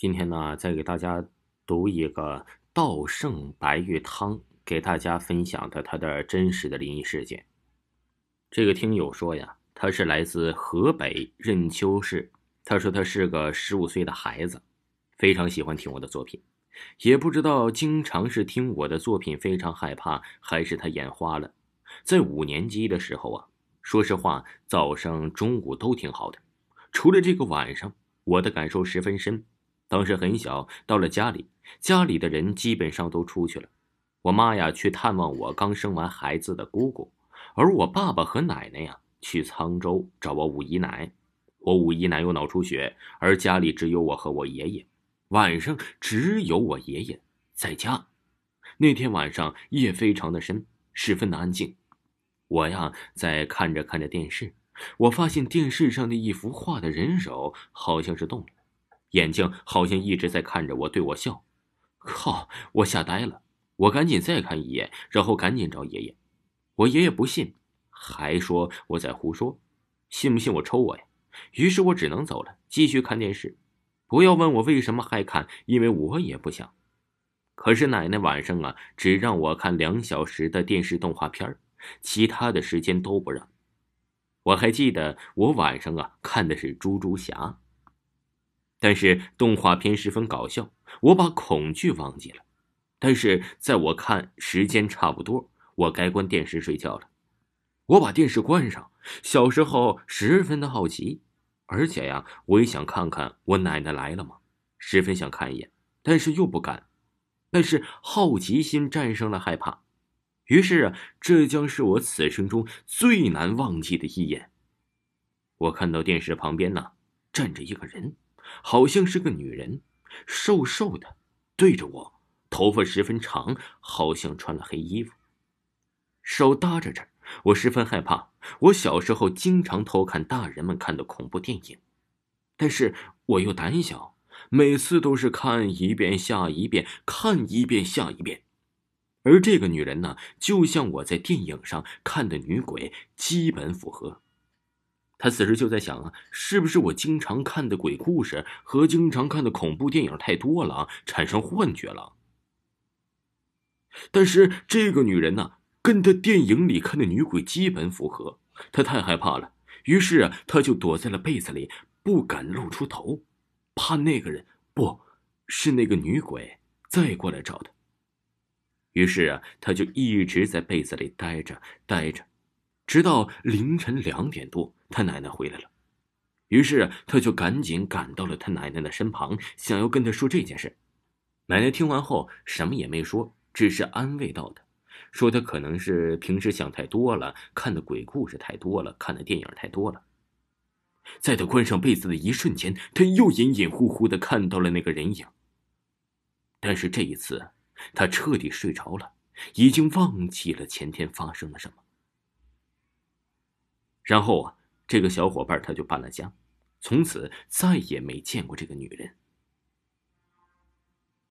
今天呢，再给大家读一个稻盛白玉汤给大家分享的他的真实的灵异事件。这个听友说呀，他是来自河北任丘市，他说他是个15岁的孩子，非常喜欢听我的作品，也不知道经常是听我的作品非常害怕，还是他眼花了。在5年级的时候啊，说实话，早上中午都挺好的，除了这个晚上，我的感受十分深。当时很小，到了家里，家里的人基本上都出去了。我妈呀去探望我刚生完孩子的姑姑，而我爸爸和奶奶呀去沧州找我五姨奶。我五姨奶有脑出血，而家里只有我和我爷爷。晚上只有我爷爷在家。那天晚上夜非常的深，十分的安静。我呀在看着电视，我发现电视上的一幅画的人手好像是动了。眼睛好像一直在看着我，对我笑。靠，我吓呆了，我赶紧再看一眼，然后赶紧找爷爷。我爷爷不信，还说我在胡说，信不信我抽我呀？于是我只能走了，继续看电视。不要问我为什么还看，因为我也不想。可是奶奶晚上啊，只让我看2小时的电视动画片，其他的时间都不让。我还记得我晚上啊看的是猪猪侠。但是动画片十分搞笑，我把恐惧忘记了。但是在我看时间差不多，我该关电视睡觉了。我把电视关上，小时候十分的好奇，而且呀，我也想看看我奶奶来了吗，十分想看一眼，但是又不敢。但是好奇心战胜了害怕，于是啊，这将是我此生中最难忘记的一眼。我看到电视旁边呢，站着一个人。好像是个女人，瘦瘦的，对着我，头发十分长，好像穿了黑衣服，手搭着这儿。我十分害怕，我小时候经常偷看大人们看的恐怖电影，但是我又胆小，每次都是看一遍吓一遍，看一遍吓一遍。而这个女人呢，就像我在电影上看的女鬼，基本符合。他此时就在想啊，是不是我经常看的鬼故事和经常看的恐怖电影太多了，产生幻觉了。但是这个女人呢，跟他电影里看的女鬼基本符合，他太害怕了，于是啊，他就躲在了被子里，不敢露出头，怕那个人，不，是那个女鬼再过来找他。于是啊，他就一直在被子里待着。直到凌晨2点多，他奶奶回来了，于是他就赶紧赶到了他奶奶的身旁，想要跟他说这件事。奶奶听完后什么也没说，只是安慰到他，说他可能是平时想太多了，看的鬼故事太多了，看的电影太多了。在他关上被子的一瞬间，他又隐隐乎乎地看到了那个人影，但是这一次他彻底睡着了，已经忘记了前天发生了什么。然后啊，这个小伙伴他就搬了家，从此再也没见过这个女人。